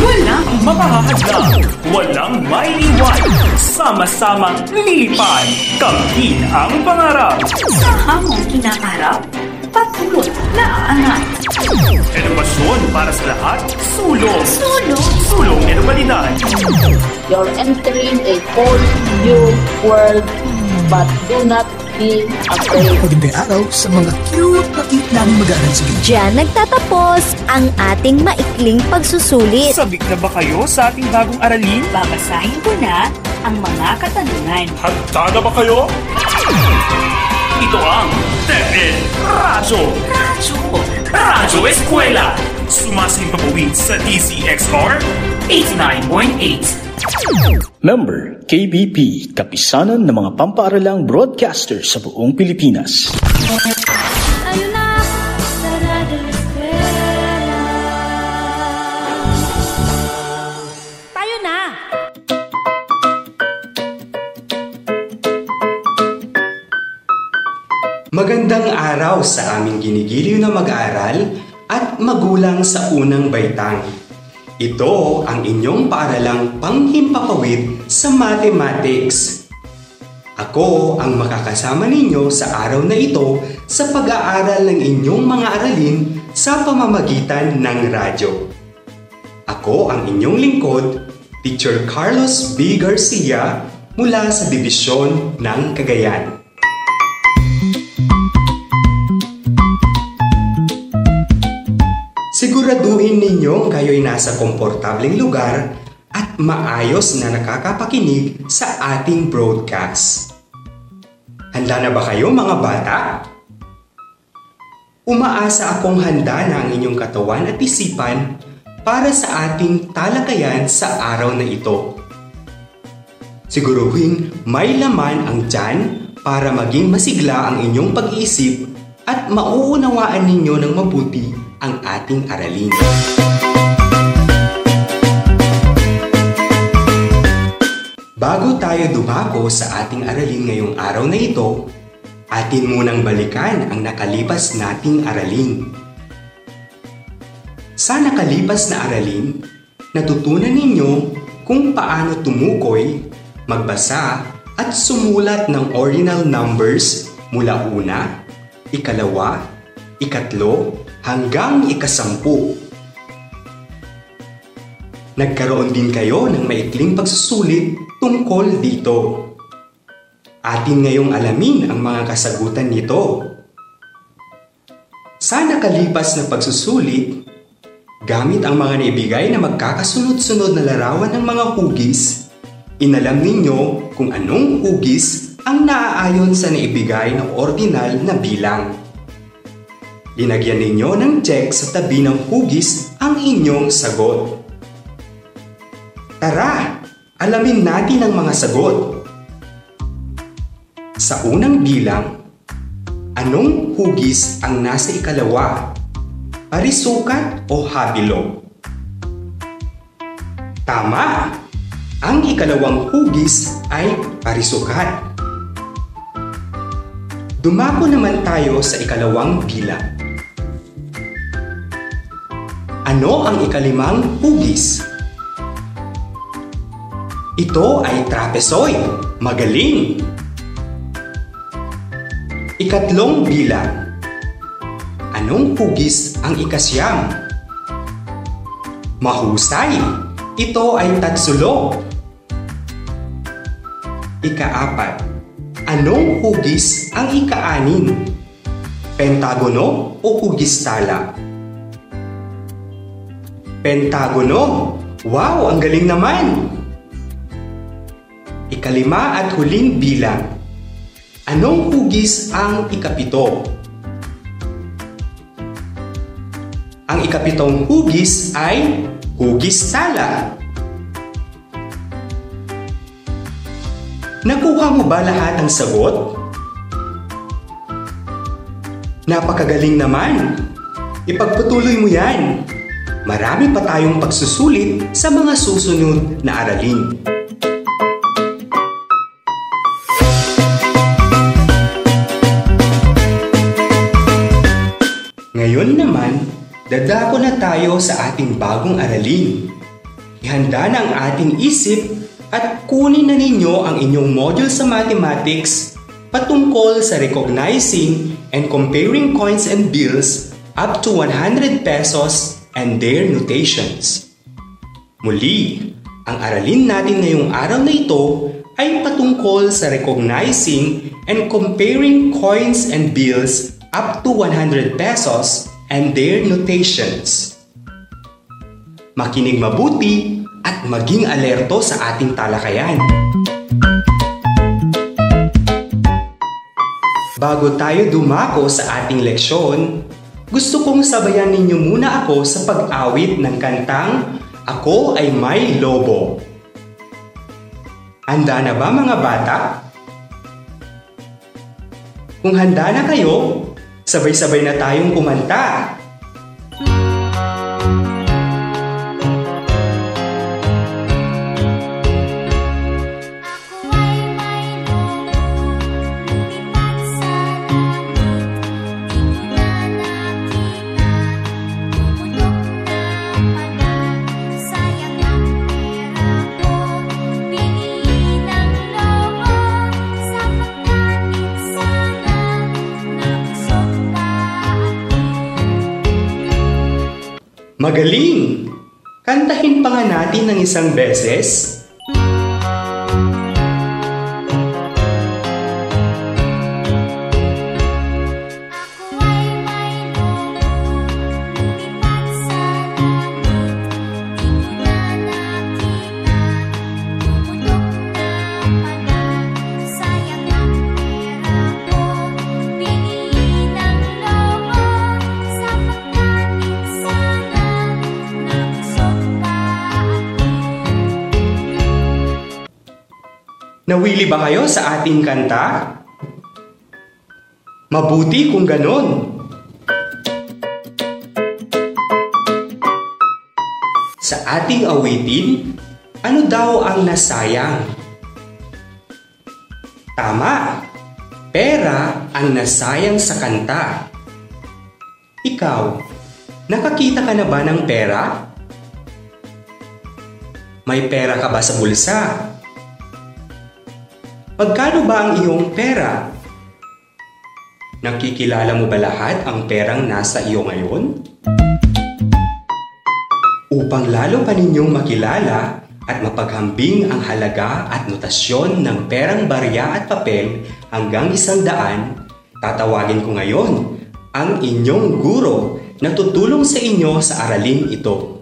Walang mapahahadlang, walang maiiwan. Sama-sama lilipad. Kamtin ang pangarap. Sa hamong kinakarap, patulot na aangat. Edukasyon para sa lahat, sulong. Sulong edukasyon. You're entering a whole new world, but do not be afraid. Magandang araw sa mga cute na cute namin mag-aaral sa gilid. Diyan nagtatapos ang ating maikling pagsusulit. Sabik na ba kayo sa ating bagong aralin? Babasahin ko na ang mga katanungan. Handa na ba kayo? Ito ang Tepid Radyo Eskwela. Sumasayang papawid sa DZXR 89.8. Member KBP, kapisanan ng mga pampaaralang broadcaster sa buong Pilipinas. Magandang araw sa aming ginigiliw na mag-aral at magulang sa unang baitang. Ito ang inyong paaralang panghimpapawid sa mathematics. Ako ang makakasama ninyo sa araw na ito sa pag-aaral ng inyong mga aralin sa pamamagitan ng radyo. Ako ang inyong lingkod, Teacher Carlos B. Garcia mula sa Dibisyon ng Cagayan. Siguraduhin ninyong kayo'y nasa komportableng lugar at maayos na nakakapakinig sa ating broadcast. Handa na ba kayo mga bata? Umaasa akong handa na ang inyong katawan at isipan para sa ating talakayan sa araw na ito. Siguruhin may laman ang tiyan para maging masigla ang inyong pag-iisip at mauunawaan ninyo ng mabuti ang ating aralin. Bago tayo dumako sa ating aralin ngayong araw na ito, atin munang balikan ang nakalipas nating aralin. Sa nakalipas na aralin, natutunan ninyo kung paano tumukoy, magbasa at sumulat ng ordinal numbers mula una, ikalawa, ikatlo, hanggang ika-10. Nagkaroon din kayo ng maikling pagsusulit tungkol dito. Atin ngayong alamin ang mga kasagutan nito. Sa nakalipas na pagsusulit, gamit ang mga naibigay na magkakasunod-sunod na larawan ng mga hugis, inalam ninyo kung anong hugis ang naaayon sa naibigay ng ordinal na bilang. Linagyan ninyo ng check sa tabi ng hugis ang inyong sagot. Tara! Alamin natin ang mga sagot. Sa unang bilang, anong hugis ang nasa ikalawa? Parisukat o habilog? Tama! Ang ikalawang hugis ay parisukat. Dumako naman tayo sa ikalawang bilang. Ano ang ikalimang hugis? Ito ay trapezoid. Magaling! Ikatlong bilang. Anong hugis ang ikasiyam? Mahusay! Ito ay tatsulog. Ikaapat. Anong hugis ang ika-anin? Pentagono o hugis tala? Pentagono! Wow! Ang galing naman! Ikalima at huling bilang. Anong hugis ang ikapito? Ang ikapitong hugis ay hugis tala. Nakuha mo ba lahat ng sagot? Napakagaling naman! Ipagpatuloy mo yan! Marami pa tayong pagsusulit sa mga susunod na aralin. Ngayon naman, dadako na tayo sa ating bagong aralin, Ihanda na ang ating isip at kunin na ninyo ang inyong module sa mathematics patungkol sa recognizing and comparing coins and bills up to 100 pesos and their notations. Muli, ang aralin natin ngayong araw na ito ay patungkol sa recognizing and comparing coins and bills up to 100 pesos and their notations. Makinig mabuti at maging alerto sa ating talakayan. Bago tayo dumako sa ating leksyon, gusto kong sabayan ninyo muna ako sa pag-awit ng kantang Ako Ay May Lobo. Handa na ba mga bata? Kung handa na kayo, sabay-sabay na tayong kumanta. Magaling! Kantahin pa nga natin ng isang beses. Nawili ba kayo sa ating kanta? Mabuti kung ganon! Sa ating awitin, ano daw ang nasayang? Tama! Pera ang nasayang sa kanta. Ikaw, nakakita ka na ba ng pera? May pera ka ba sa bulsa? Magkano ba ang iyong pera? Nakikilala mo ba lahat ang perang nasa iyo ngayon? Upang lalo pa ninyong makilala at mapaghambing ang halaga at notasyon ng perang barya at papel hanggang 100, tatawagin ko ngayon ang inyong guro na tutulong sa inyo sa araling ito.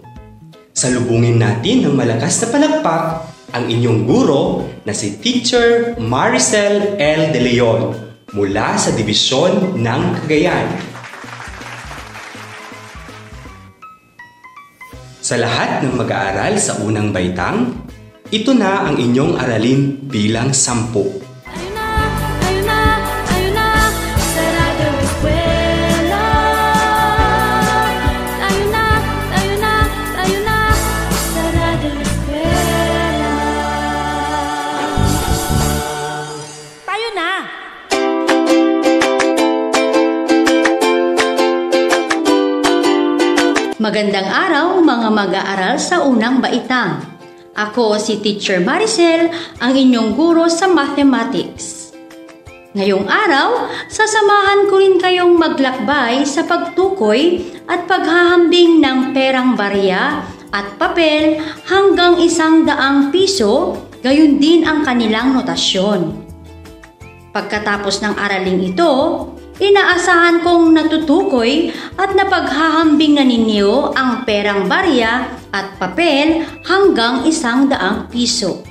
Salubungin natin ng malakas na palakpak ang inyong guro na si Teacher Maricel L. De Leon mula sa Dibisyon ng Cagayan. Sa lahat ng mag-aaral sa unang baitang, ito na ang inyong aralin bilang 10. Magandang araw mga mag-aaral sa unang baitang. Ako si Teacher Maricel, ang inyong guro sa mathematics. Ngayong araw, sasamahan ko rin kayong maglakbay sa pagtukoy at paghahambing ng perang barya at papel hanggang 100 piso, gayon din ang kanilang notasyon. Pagkatapos ng araling ito, inaasahan kong natutukoy at napaghahambing na ninyo ang perang barya at papel hanggang 100 piso.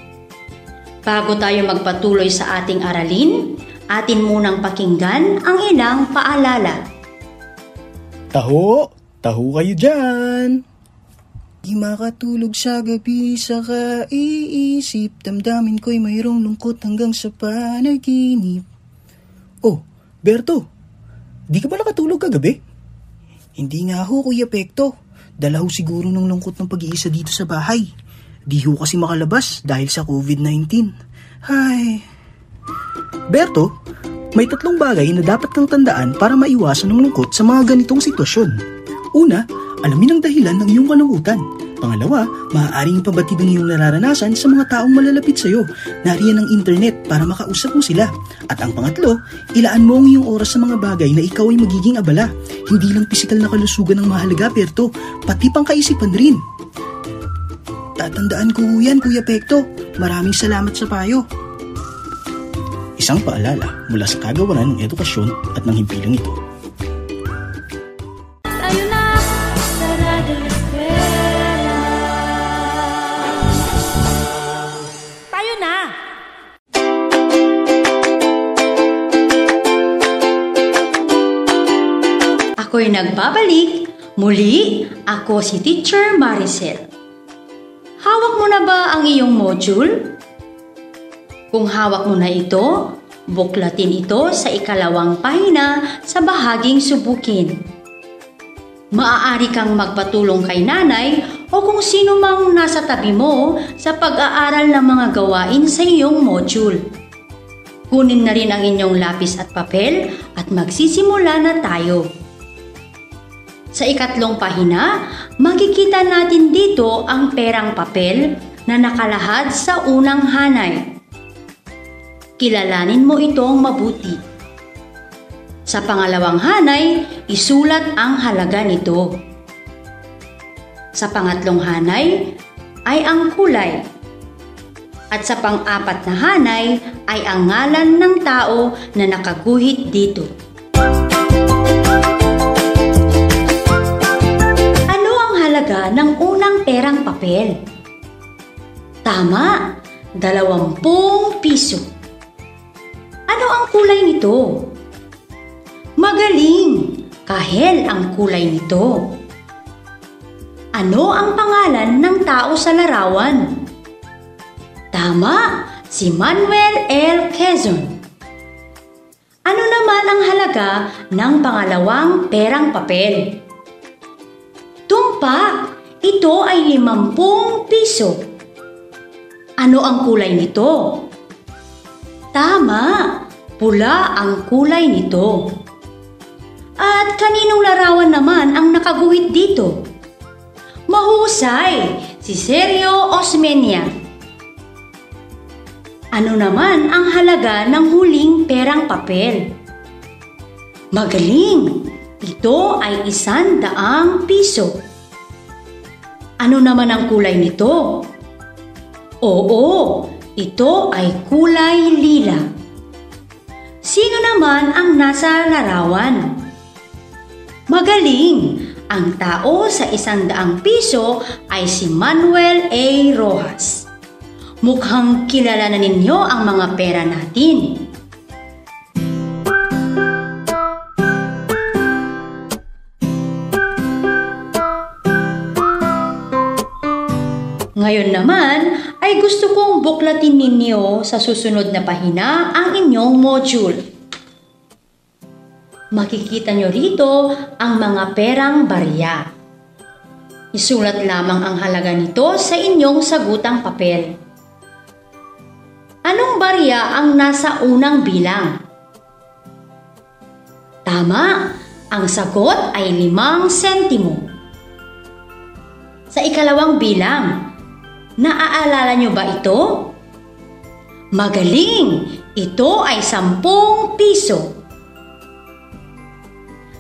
Bago tayo magpatuloy sa ating aralin, atin munang pakinggan ang ilang paalala. Taho! Taho kayo dyan! Di makatulog sa gabi, saka iisip. Damdamin ko'y mayroong lungkot hanggang sa panaginip. Oh, Berto, di ka ba nakatulog kagabi? Hindi nga ho, Kuya Pekto. Dala ho siguro ng lungkot ng pag-iisa dito sa bahay. Di ho kasi makalabas dahil sa COVID-19. Hay. Berto, may 3 bagay na dapat kang tandaan para maiwasan ng lungkot sa mga ganitong sitwasyon. Una, alamin ang dahilan ng iyong kalungkutan. Pangalawa, maaaring ipabatid ang iyong nararanasan sa mga taong malalapit sa iyo. Nariyan ang internet para makausap mo sila. At ang pangatlo, ilaan mo ang iyong oras sa mga bagay na ikaw ay magiging abala. Hindi lang pisikal na kalusugan ang mahalaga, pero pati pangkaisipan rin. Tatandaan ko yan, Kuya Pekto. Maraming salamat sa payo. Isang paalala mula sa Kagawaran ng Edukasyon at ng himpilang ito. Ako'y nagbabalik. Muli, ako si Teacher Maricel. Hawak mo na ba ang iyong module? Kung hawak mo na ito, buklatin ito sa ikalawang pahina sa bahaging subukin. Maaari kang magpatulong kay nanay o kung sino mang nasa tabi mo sa pag-aaral ng mga gawain sa iyong module. Kunin na rin ang inyong lapis at papel at magsisimula na tayo. Sa ikatlong pahina, makikita natin dito ang perang papel na nakalahad sa unang hanay. Kilalanin mo itong mabuti. Sa pangalawang hanay, isulat ang halaga nito. Sa pangatlong hanay ay ang kulay. At sa pang-apat na hanay ay ang ngalan ng tao na nakaguhit dito. Ng unang perang papel. Tama, 20 piso. Ano ang kulay nito? Magaling, kahel ang kulay nito. Ano ang pangalan ng tao sa larawan? Tama, si Manuel L. Quezon. Ano naman ang halaga ng pangalawang perang papel? Tumpa, ito ay 50 piso. Ano ang kulay nito? Tama, pula ang kulay nito. At kaninong larawan naman ang nakaguhit dito? Mahusay, si Sergio Osmeña. Ano naman ang halaga ng huling perang papel? Magaling! Ito ay 100 piso. Ano naman ang kulay nito? Oo, ito ay kulay lila. Sino naman ang nasa larawan? Magaling! Ang tao sa 100 piso ay si Manuel A. Rojas. Mukhang kilala na ninyo ang mga pera natin. Ngayon naman ay gusto kong buklatin ninyo sa susunod na pahina ang inyong module. Makikita nyo rito ang mga perang barya. Isulat lamang ang halaga nito sa inyong sagutang papel. Anong barya ang nasa unang bilang? Tama, ang sagot ay 5 sentimo. Sa ikalawang bilang, naaalala nyo ba ito? Magaling! Ito ay 10 piso.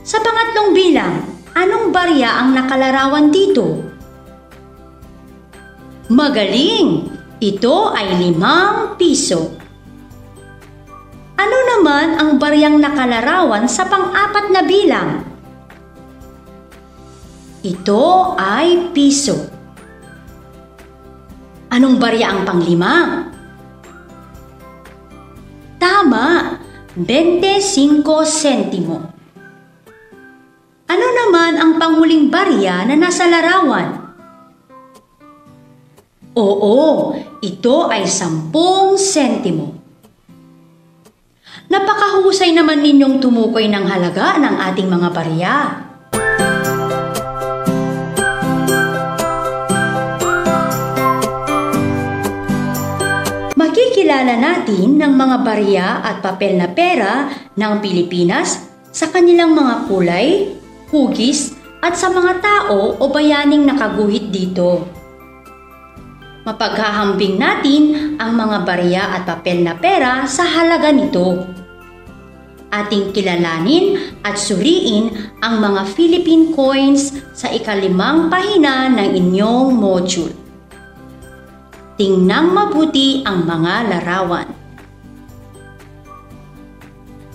Sa pangatlong bilang, anong barya ang nakalarawan dito? Magaling! Ito ay 5 piso. Ano naman ang baryang nakalarawan sa pang-apat na bilang? Ito ay piso. Anong barya ang pang-lima? Tama, 25 sentimo. Ano naman ang panghuling barya na nasa larawan? Oo, ito ay 10 sentimo. Napakahusay naman ninyong tumukoy ng halaga ng ating mga barya. Kilala natin ng mga barya at papel na pera ng Pilipinas sa kanilang mga kulay, hugis at sa mga tao o bayaning nakaguhit dito. Mapaghahambing natin ang mga barya at papel na pera sa halaga nito. Ating kilalanin at suriin ang mga Philippine coins sa ikalimang pahina ng inyong module. Tingnan mabuti ang mga larawan.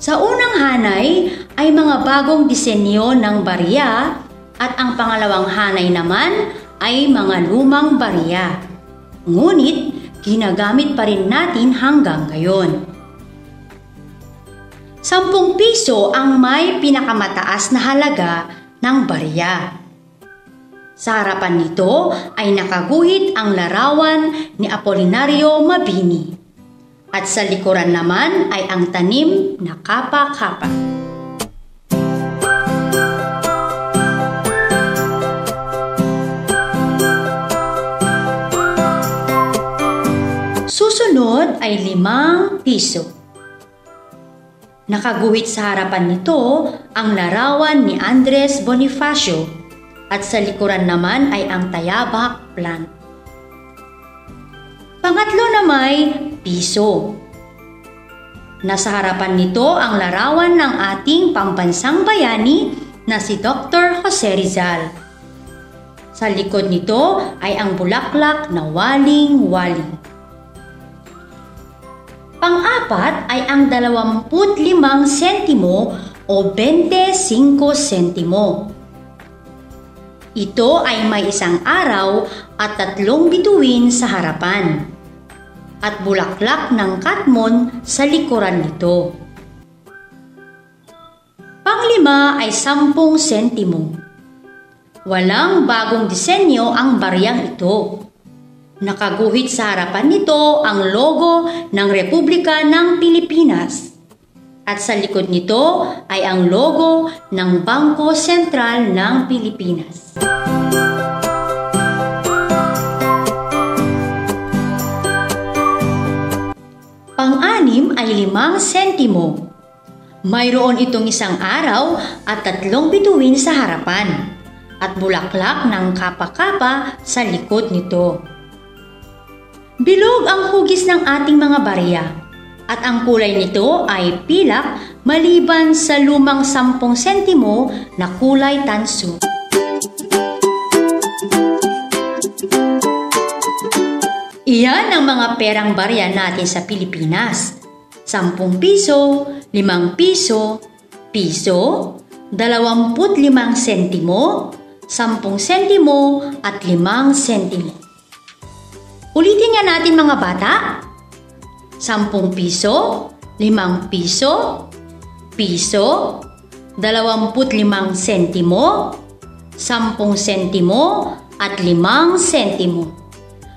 Sa unang hanay ay mga bagong disenyo ng barya at ang pangalawang hanay naman ay mga lumang barya. Ngunit ginagamit pa rin natin hanggang ngayon. 10 piso ang may pinakamataas na halaga ng barya. Sa harapan nito ay nakaguhit ang larawan ni Apolinario Mabini. At sa likuran naman ay ang tanim na kapa-kapa. Susunod ay 5 piso. Nakaguhit sa harapan nito ang larawan ni Andres Bonifacio at sa likuran naman ay ang tayabak plant. Pangatlo na may piso. Nasa harapan nito ang larawan ng ating pambansang bayani na si Dr. Jose Rizal. Sa likod nito ay ang bulaklak na waling-waling. Pang-apat ay ang 25 sentimo o 25 sentimo. Ito ay may isang araw at 3 bituin sa harapan at bulaklak ng katmon sa likuran nito. Pang-lima ay 10 sentimo. Walang bagong disenyo ang baryang ito. Nakaguhit sa harapan nito ang logo ng Republika ng Pilipinas at sa likod nito ay ang logo ng Bangko Sentral ng Pilipinas. Pang-anim ay 5 sentimo. Mayroon itong isang araw at 3 bituin sa harapan at bulaklak ng kapa-kapa sa likod nito. Bilog ang hugis ng ating mga barya at ang kulay nito ay pilak maliban sa lumang 10 sentimo na kulay tanso. Iyan ang mga perang barya natin sa Pilipinas. 10 piso, 5 piso, piso, 25 sentimo, 10 sentimo at 5 sentimo. Ulitin nga natin mga bata. 10 piso, 5 piso, piso, 25 sentimo, 10 sentimo, at 5 sentimo.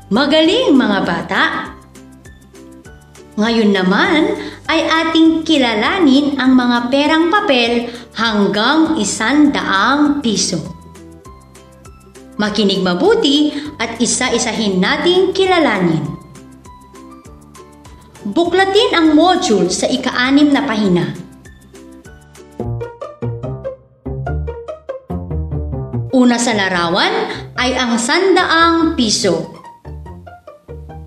Magaling mga bata! Ngayon naman ay ating kilalanin ang mga perang papel hanggang 100 piso. Makinig mabuti at isa-isahin nating kilalanin. Buklatin ang module sa ika-6 na pahina. Una sa larawan ay ang 100 piso.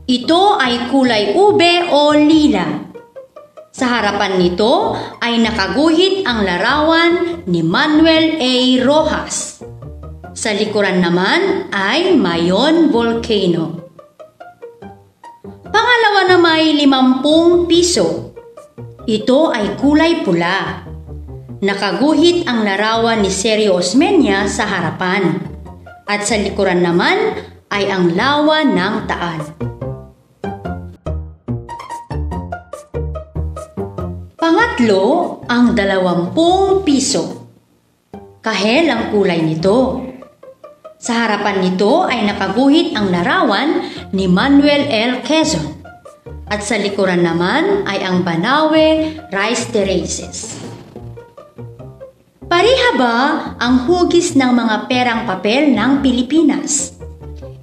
Ito ay kulay ube o lila. Sa harapan nito ay nakaguhit ang larawan ni Manuel A. Rojas. Sa likuran naman ay Mayon Volcano. Pangalawa na may 50 piso. Ito ay kulay pula. Nakaguhit ang larawan ni Sergio Osmeña sa harapan. At sa likuran naman ay ang lawa ng Taal. Pangatlo, ang 20 piso. Kahel ang kulay nito. Sa harapan nito ay nakaguhit ang larawan ni Manuel L. Quezon at sa likuran naman ay ang Banawe Rice Terraces. Pareha ba ang hugis ng mga perang papel ng Pilipinas?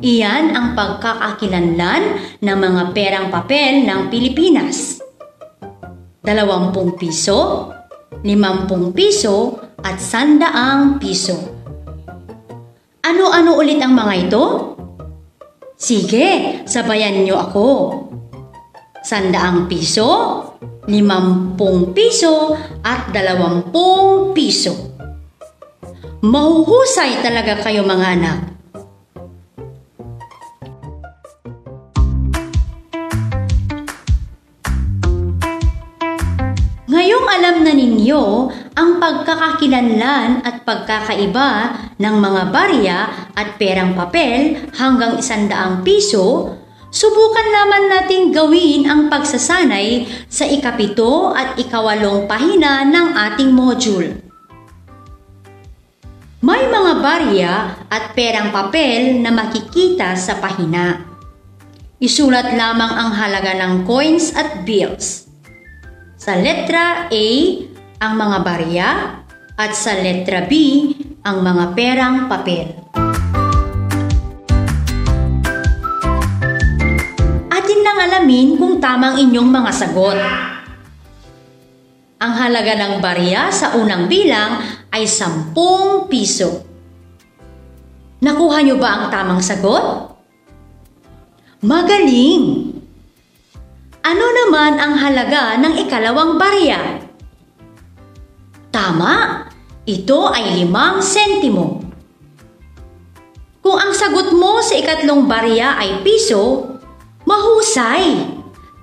Iyan ang pagkakakilanlan ng mga perang papel ng Pilipinas. 20 piso, 50 piso at 100 piso. Ano-ano ulit ang mga ito? Sige, sabayan niyo ako. 100 piso, 50 piso, at 20 piso. Mahuhusay talaga kayo mga anak. Ngayong alam na ninyo ang pagkakakilanlan at pagkakaiba ng mga barya at perang papel hanggang 100 piso, subukan naman nating gawin ang pagsasanay sa 7 at 8 pahina ng ating module. May mga barya at perang papel na makikita sa pahina. Isulat lamang ang halaga ng coins at bills. Sa letra A ang mga barya at sa letra B ang mga perang papel. Atin lang alamin kung tamang inyong mga sagot. Ang halaga ng barya sa unang bilang ay 10 piso. Nakuha niyo ba ang tamang sagot? Magaling! Ano naman ang halaga ng 2 barya? Tama! Ito ay 5 sentimo. Kung ang sagot mo sa 3 barya ay piso, mahusay!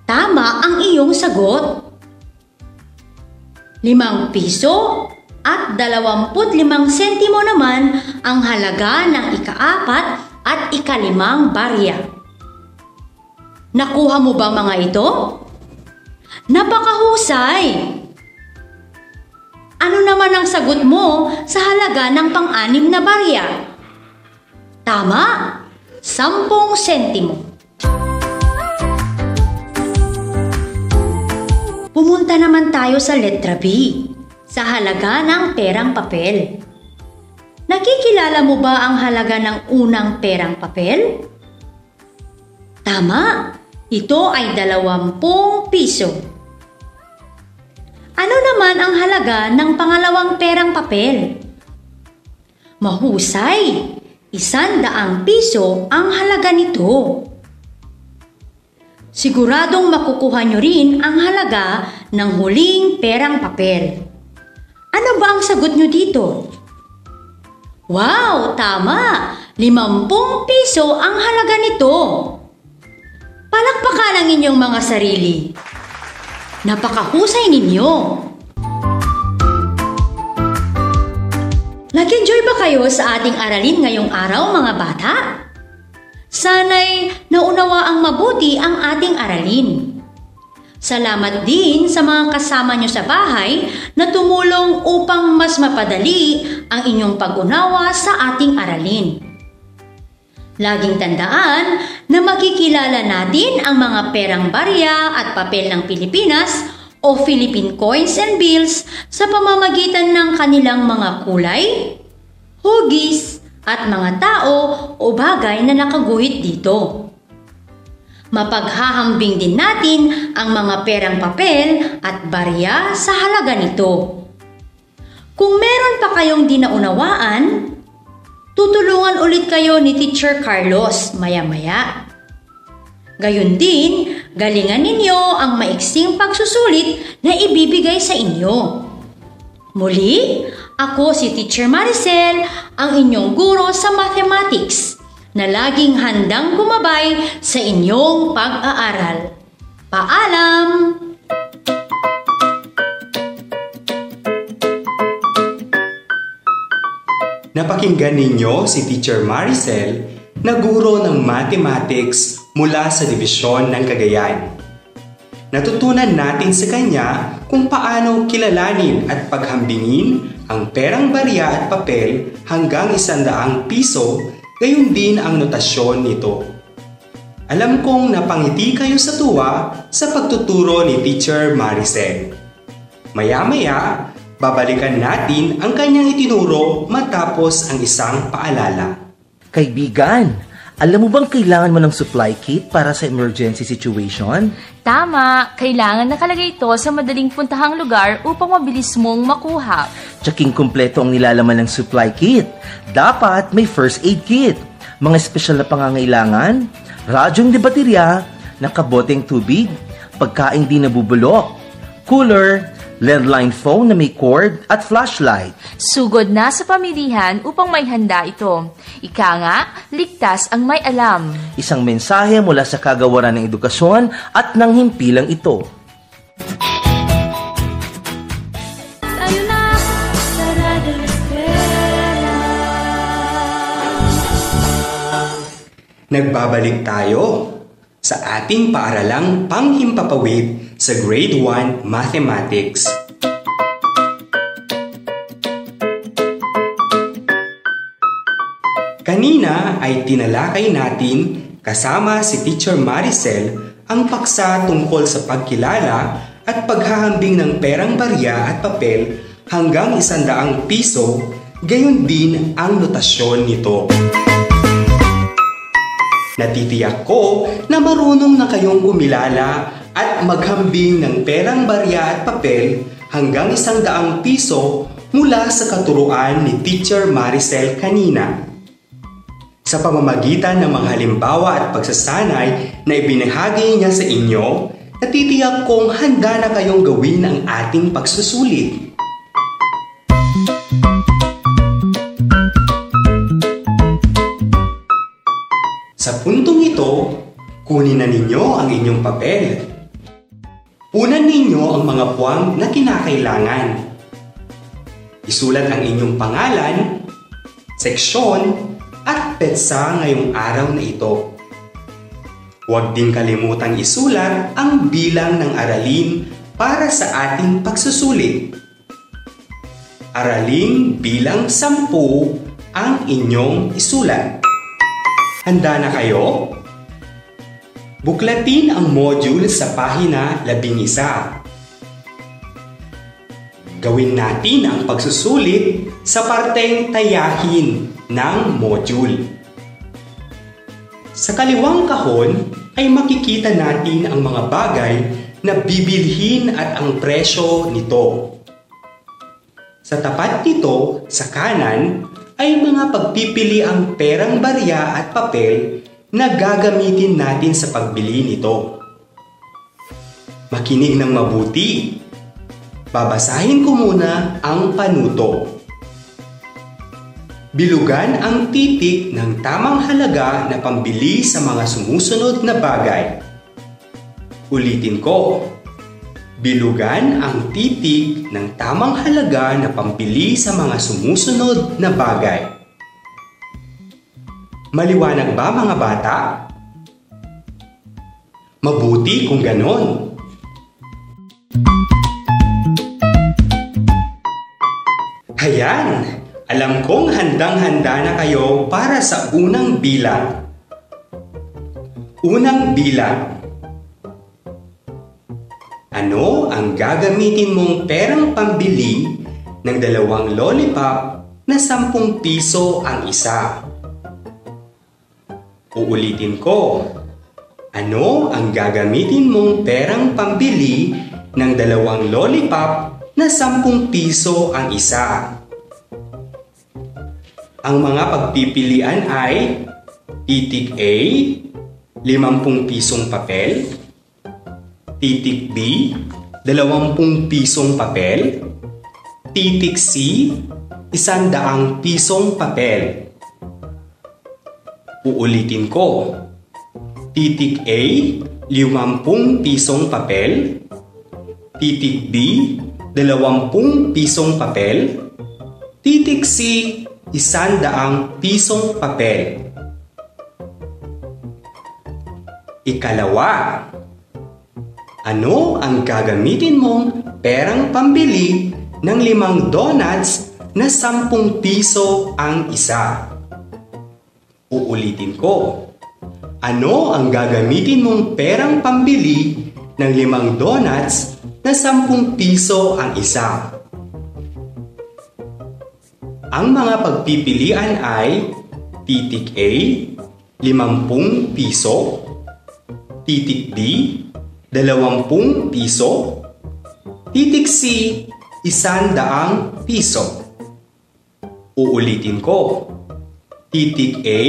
Tama ang iyong sagot. 5 piso at 25 sentimo naman ang halaga ng 4 at 5 barya. Nakuha mo ba mga ito? Napakahusay! Ano naman ang sagot mo sa halaga ng pang-anim na barya? Tama! 10 sentimo. Pumunta naman tayo sa letra B, sa halaga ng perang papel. Nakikilala mo ba ang halaga ng unang perang papel? Tama! Ito ay 20 piso. Ano naman ang halaga ng pangalawang perang papel? Mahusay! 100 piso ang halaga nito. Siguradong makukuha nyo rin ang halaga ng huling perang papel. Ano ba ang sagot nyo dito? Wow! Tama! 50 piso ang halaga nito. Palakpakan ang inyong mga sarili. Napakahusay ninyo! Nag-enjoy ba kayo sa ating aralin ngayong araw mga bata? Sana'y naunawa ang mabuti ang ating aralin. Salamat din sa mga kasama nyo sa bahay na tumulong upang mas mapadali ang inyong pag-unawa sa ating aralin. Laging tandaan na makikilala natin ang mga perang barya at papel ng Pilipinas o Philippine coins and bills sa pamamagitan ng kanilang mga kulay, hugis at mga tao o bagay na nakaguhit dito. Mapaghahambing din natin ang mga perang papel at barya sa halaga nito. Kung meron pa kayong di naunawaan, tutulungan ulit kayo ni Teacher Carlos maya-maya. Gayun din, galingan ninyo ang maiksing pagsusulit na ibibigay sa inyo. Muli, ako si Teacher Maricel, ang inyong guro sa mathematics, na laging handang gumabay sa inyong pag-aaral. Paalam! Napakinggan ninyo si Teacher Maricel na guro ng mathematics mula sa Dibisyon ng Cagayan. Natutunan natin sa kanya kung paano kilalanin at paghambingin ang perang barya at papel hanggang 100 piso, gayon din ang notasyon nito. Alam kong napangiti kayo sa tuwa sa pagtuturo ni Teacher Maricel. Maya-maya, babalikan natin ang kanyang itinuro matapos ang isang paalala. Kaibigan, alam mo bang kailangan mo ng supply kit para sa emergency situation? Tama! Kailangan nakalagay ito sa madaling puntahang lugar upang mabilis mong makuha. Tsaking kumpleto ang nilalaman ng supply kit. Dapat may first aid kit, mga espesyal na pangangailangan, radyong de baterya, nakaboteng tubig, pagkain di nabubulok, cooler, landline phone na may cord at flashlight. Sugod na sa pamilihan upang may handa ito. Ika nga, ligtas ang may alam. Isang mensahe mula sa kagawaran ng edukasyon at ng himpilang ito. Nagbabalik tayo sa ating paaralang panghimpapawid sa Grade 1 Mathematics. Kanina ay tinalakay natin kasama si Teacher Maricel ang paksa tungkol sa pagkilala at paghahambing ng perang barya at papel hanggang 100 piso, gayon din ang notasyon nito. Natitiyak ko na marunong na kayong kumilala at maghambing ng perang barya at papel hanggang 100 piso mula sa katuruan ni Teacher Maricel kanina. Sa pamamagitan ng mga halimbawa at pagsasanay na ibinahagi niya sa inyo, natitiyak kong handa na kayong gawin ang ating pagsusulit. Sa puntong ito, kunin na ninyo ang inyong papel. Unan ninyo ang mga puwang na kinakailangan. Isulat ang inyong pangalan, seksyon, at petsa ngayong araw na ito. Huwag din kalimutang isulat ang bilang ng aralin para sa ating pagsusulit. Araling bilang 10 ang inyong isulat. Handa na kayo? Buklatin ang module sa pahina 11. Gawin natin ang pagsusulit sa parteng tayahin ng module. Sa kaliwang kahon ay makikita natin ang mga bagay na bibilhin at ang presyo nito. Sa tapat nito, sa kanan, ay mga pagpipili ang perang barya at papel na gagamitin natin sa pagbili nito. Makinig ng mabuti. Babasahin ko muna ang panuto. Bilugan ang titik ng tamang halaga na pambili sa mga sumusunod na bagay. Ulitin ko. Bilugan ang titik ng tamang halaga na pambili sa mga sumusunod na bagay. Maliwanag ba mga bata? Mabuti kung ganon. Hayan! Alam kong handang-handa na kayo para sa unang bilang. Unang bilang. Ano ang gagamitin mong perang pambili ng 2 lollipop na 10 piso ang isa? Uulitin ko. Ano ang gagamitin mong perang pambili ng 2 lollipop na 10 piso ang isa? Ang mga pagpipilian ay titik A, 50 pisong papel, titik B, 20 pisong papel, titik C, 100 pisong papel. Uulitin ko. Titik A, 50 pisong papel, titik B, 20 pisong papel, titik C, 100 pisong papel. Ikalawa. Ano ang gagamitin mong perang pambili ng 5 donuts na 10 piso ang isa? Uulitin ko. Ano ang gagamitin mong perang pambili ng 5 donuts na 10 piso ang isa? Ang mga pagpipilian ay titik A, 50 piso, titik B, 20 piso, titik C, ₱100. Uulitin ko. Titik A,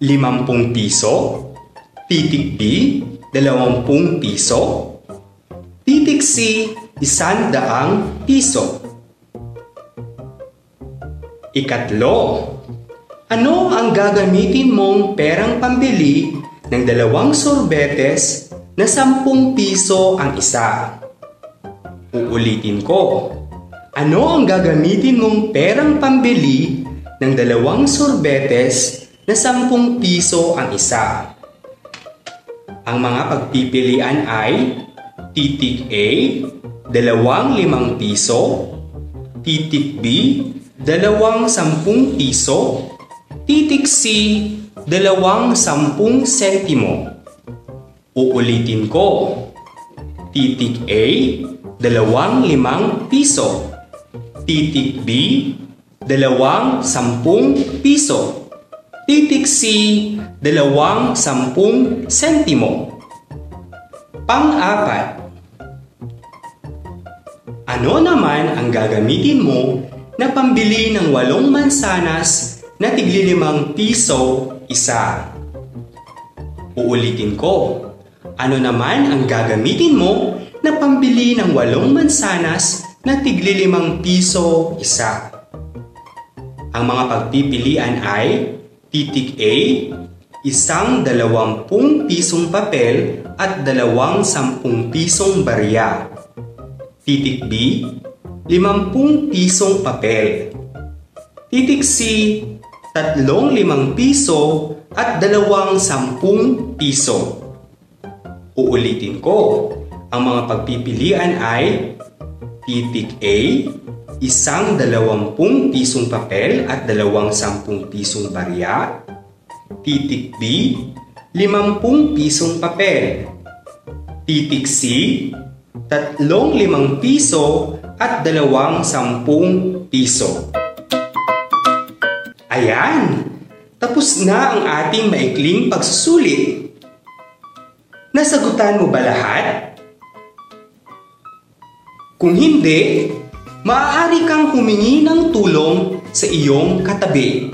₱50. Titik B, ₱20. Titik C, ₱100. Ikatlo, ano ang gagamitin mong perang pambili ng 2 sorbetes na ₱10 ang isa? Uulitin ko. Ano ang gagamitin mong perang pambili ng 2 sorbetes na ₱10 ang isa? Ang mga pagpipilian ay titik A, ₱5, titik B, ₱10, titik C, ₱10. Uulitin ko. Titik A, ₱5. Titik B, ₱10. Titik C, ₱10. Pang-apat, ano naman ang gagamitin mo na pambili ng 8 mansanas na tigli ₱5 isa? Uulitin ko. Ano naman ang gagamitin mo na pambili ng 8 mansanas na tigli ₱5 isa? Ang mga pagpipilian ay titik A, isang ₱20 papel at 2 ₱10 barya. Titik B, ₱50 papel. Titik C, tatlong ₱5 at 2 ₱10. Uulitin ko. Ang mga pagpipilian ay titik A, isang ₱20 papel at 2 ₱10 barya. Titik B, ₱50 papel. Titik C, tatlong ₱5 at 2 ₱10. Ayan! Tapos na ang ating maikling pagsusulit. Nasagutan mo ba lahat? Kung hindi, maaari kang humingi ng tulong sa iyong katabi.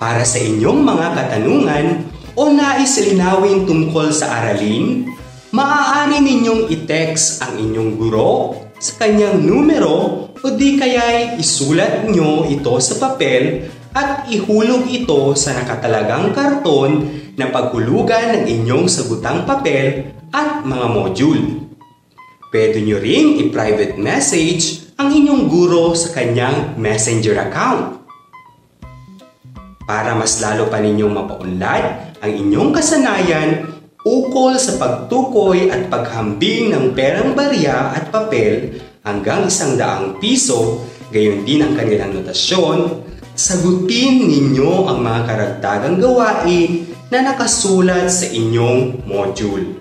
Para sa inyong mga katanungan o nais linawin tungkol sa aralin, maaari ninyong i-text ang inyong guro sa kanyang numero o di kaya'y isulat nyo ito sa papel at ihulog ito sa nakatalagang karton na paghulugan ng inyong sagutang papel at mga module. Pwede nyo ring i-private message ang inyong guro sa kanyang messenger account. Para mas lalo pa ninyong mapaunlad ang inyong kasanayan ukol sa pagtukoy at paghambing ng perang barya at papel hanggang ₱100, gayon din ang kanilang notasyon, sagutin ninyo ang mga karagdagang gawain na nakasulat sa inyong module.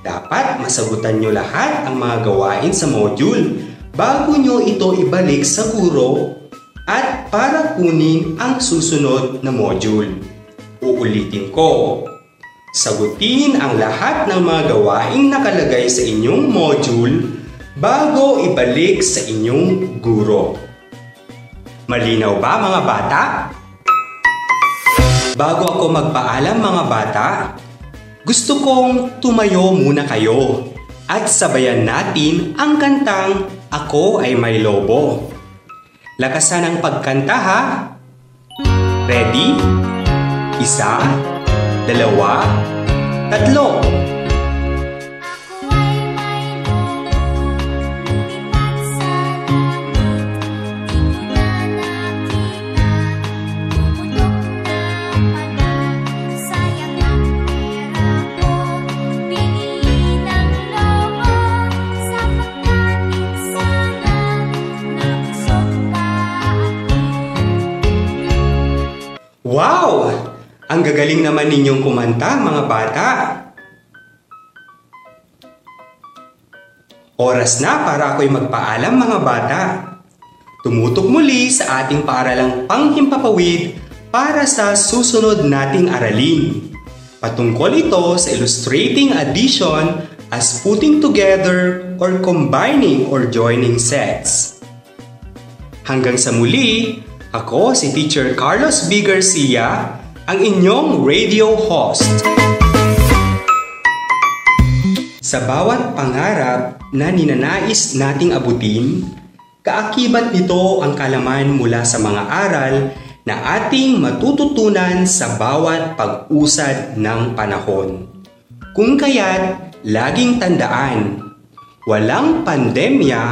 Dapat masagutan nyo lahat ang mga gawain sa module bago nyo ito ibalik sa guro at para kunin ang susunod na module. Uulitin ko. Sagutin ang lahat ng mga gawaing nakalagay sa inyong module bago ibalik sa inyong guro. Malinaw ba mga bata? Bago ako magpaalam mga bata, gusto kong tumayo muna kayo at sabayan natin ang kantang Ako Ay May Lobo. Lakasan ang pagkanta ha! Ready? 1, 2, 3. Wow! Ang gagaling naman ninyong kumanta, mga bata! Oras na para ako'y magpaalam, mga bata. Tumutok muli sa ating paaralang panghimpapawid para sa susunod nating aralin. Patungkol ito sa illustrating addition as putting together or combining or joining sets. Hanggang sa muli, ako si Teacher Carlos B. Garcia, ang inyong radio host. Sa bawat pangarap na ninanais nating abutin, kaakibat nito ang kalaman mula sa mga aral na ating matututunan sa bawat pag-usad ng panahon. Kung kaya't laging tandaan, walang pandemya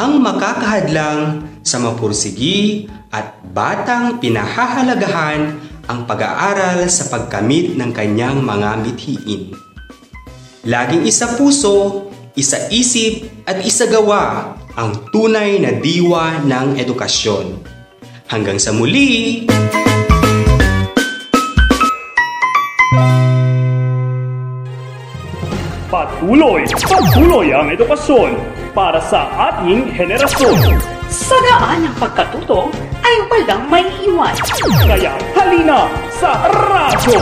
ang makakahadlang sa mapursigi at batang pinahahalagahan ang pag-aaral sa pagkamit ng kanyang mga mithiin. Laging isa puso, isa isip at isa gawa ang tunay na diwa ng edukasyon. Hanggang sa muli! Patuloy ang edukasyon para sa ating henerasyon. Sa daan ng pagkatuto ay walang may iwan. Kaya halina sa Radyo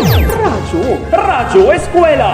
Eskwela!